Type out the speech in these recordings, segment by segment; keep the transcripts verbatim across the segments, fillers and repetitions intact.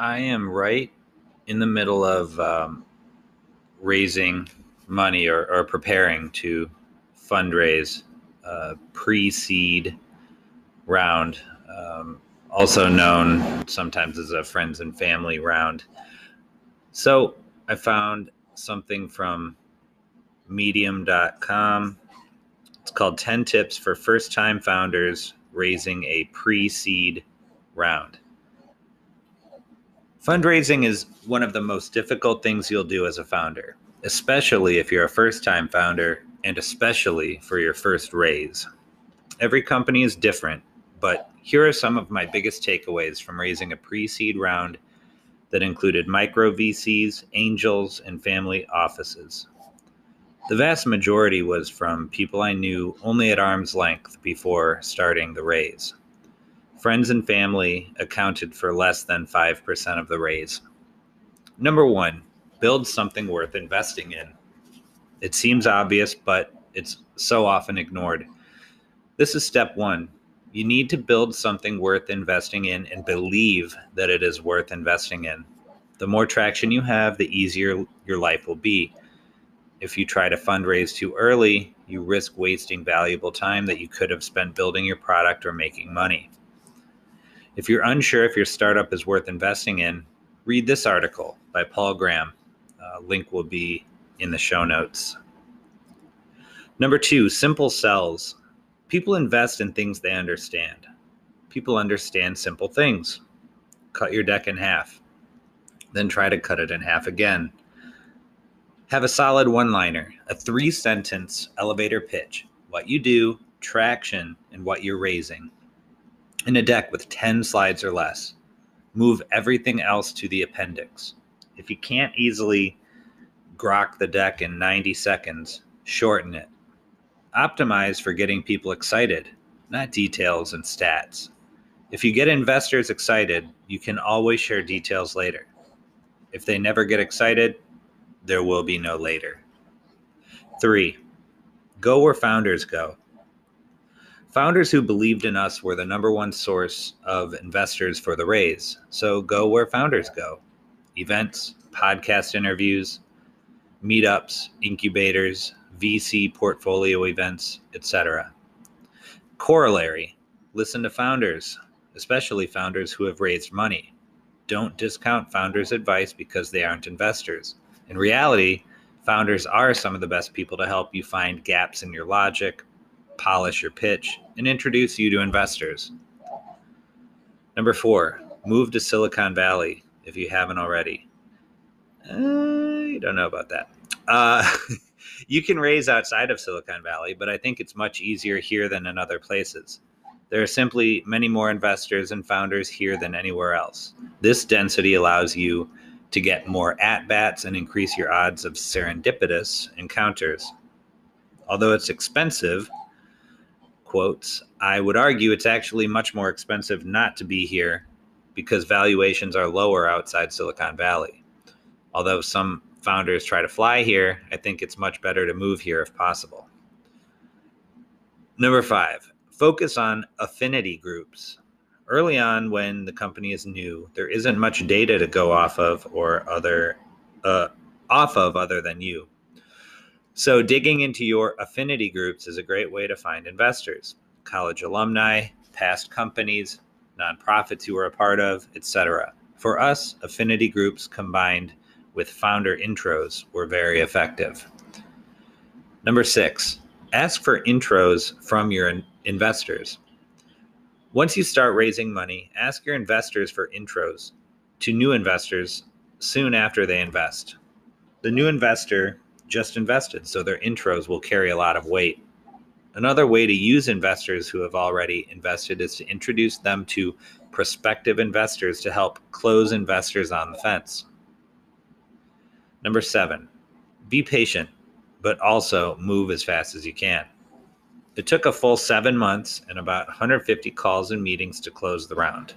I am right in the middle of um, raising money or, or preparing to fundraise a pre-seed round, um, also known sometimes as a friends and family round. So I found something from medium dot com. It's called ten Tips for First-Time Founders Raising a Pre-Seed Round. Fundraising is one of the most difficult things you'll do as a founder, especially if you're a first-time founder and especially for your first raise. Every company is different, but here are some of my biggest takeaways from raising a pre-seed round that included micro V Cs, angels, and family offices. The vast majority was from people I knew only at arm's length before starting the raise. Friends and family accounted for less than five percent of the raise. Number one, build something worth investing in. It seems obvious, but it's so often ignored. This is step one. You need to build something worth investing in and believe that it is worth investing in. The more traction you have, the easier your life will be. If you try to fundraise too early, you risk wasting valuable time that you could have spent building your product or making money. If you're unsure if your startup is worth investing in, read this article by Paul Graham. Uh, link will be in the show notes. Number two, simple sells. People invest in things they understand. People understand simple things. Cut your deck in half, then try to cut it in half again. Have a solid one-liner, a three-sentence elevator pitch, what you do, traction, and what you're raising. In a deck with ten slides or less, move everything else to the appendix. If you can't easily grok the deck in ninety seconds, shorten it. Optimize for getting people excited, not details and stats. If you get investors excited, you can always share details later. If they never get excited, there will be no later. Three, go where founders go. Founders who believed in us were the number one source of investors for the raise, so go where founders go. Events, podcast interviews, meetups, incubators, V C portfolio events, et cetera. Corollary, listen to founders, especially founders who have raised money. Don't discount founders' advice because they aren't investors. In reality, founders are some of the best people to help you find gaps in your logic, polish your pitch, and introduce you to investors. Number four, move to Silicon Valley if you haven't already. I don't know about that. Uh, You can raise outside of Silicon Valley, but I think it's much easier here than in other places. There are simply many more investors and founders here than anywhere else. This density allows you to get more at-bats and increase your odds of serendipitous encounters. Although it's expensive, quotes, I would argue it's actually much more expensive not to be here because valuations are lower outside Silicon Valley. Although some founders try to fly here, I think it's much better to move here if possible. Number five, focus on affinity groups. Early on when the company is new, there isn't much data to go off of or other uh, off of other than you. So digging into your affinity groups is a great way to find investors, college alumni, past companies, nonprofits you were a part of, et cetera. For us, affinity groups combined with founder intros were very effective. Number six, ask for intros from your in- investors. Once you start raising money, ask your investors for intros to new investors soon after they invest. The new investor just invested, so their intros will carry a lot of weight. Another way to use investors who have already invested is to introduce them to prospective investors to help close investors on the fence. Number seven, be patient, but also move as fast as you can. It took a full seven months and about one hundred fifty calls and meetings to close the round.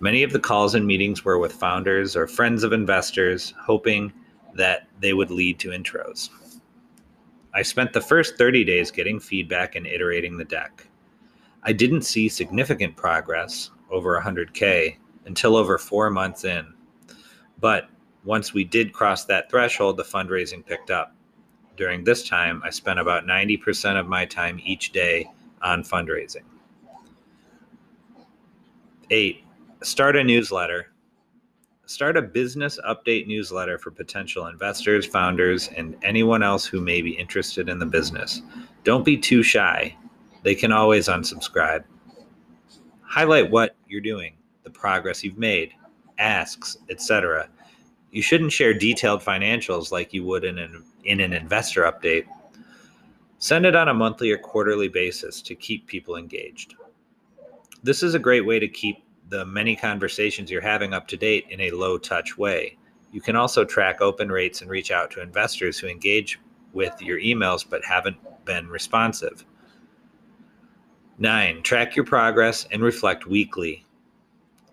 Many of the calls and meetings were with founders or friends of investors, hoping that they would lead to intros. I spent the first thirty days getting feedback and iterating the deck. I didn't see significant progress over one hundred K, until over four months in. But once we did cross that threshold, the fundraising picked up. During this time, I spent about ninety percent of my time each day on fundraising. Eight, start a newsletter. Start a business update newsletter for potential investors, founders, and anyone else who may be interested in the business. Don't be too shy. They can always unsubscribe. Highlight what you're doing, the progress you've made, asks, et cetera. You shouldn't share detailed financials like you would in an, in an investor update. Send it on a monthly or quarterly basis to keep people engaged. This is a great way to keep the many conversations you're having up to date in a low touch way. You can also track open rates and reach out to investors who engage with your emails but haven't been responsive. Nine, track your progress and reflect weekly.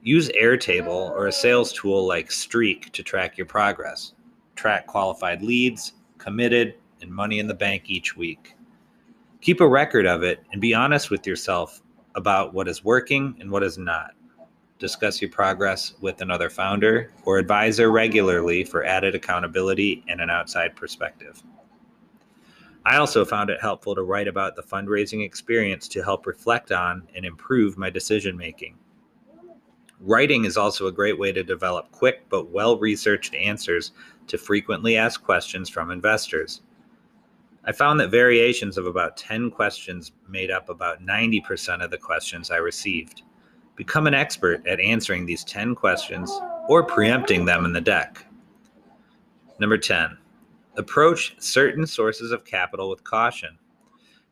Use Airtable or a sales tool like Streak to track your progress. Track qualified leads, committed, and money in the bank each week. Keep a record of it and be honest with yourself about what is working and what is not. Discuss your progress with another founder or advisor regularly for added accountability and an outside perspective. I also found it helpful to write about the fundraising experience to help reflect on and improve my decision making. Writing is also a great way to develop quick but well-researched answers to frequently asked questions from investors. I found that variations of about ten questions made up about ninety percent of the questions I received. Become an expert at answering these ten questions or preempting them in the deck. Number ten, approach certain sources of capital with caution.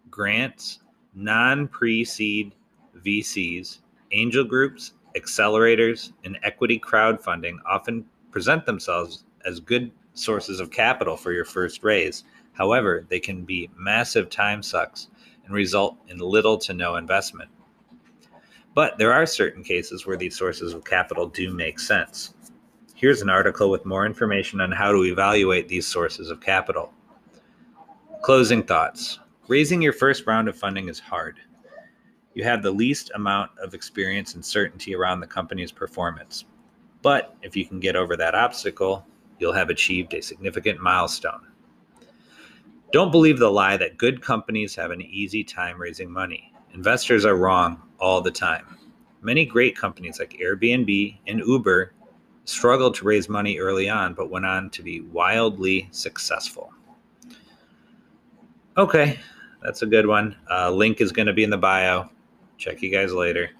Grants, non-pre-seed V Cs, angel groups, accelerators, and equity crowdfunding often present themselves as good sources of capital for your first raise. However, they can be massive time sucks and result in little to no investment. But there are certain cases where these sources of capital do make sense. Here's an article with more information on how to evaluate these sources of capital. Closing thoughts. Raising your first round of funding is hard. You have the least amount of experience and certainty around the company's performance. But if you can get over that obstacle, you'll have achieved a significant milestone. Don't believe the lie that good companies have an easy time raising money. Investors are wrong all the time. Many great companies like Airbnb and Uber struggled to raise money early on, but went on to be wildly successful. Okay, that's a good one. Uh, link is going to be in the bio. Check you guys later.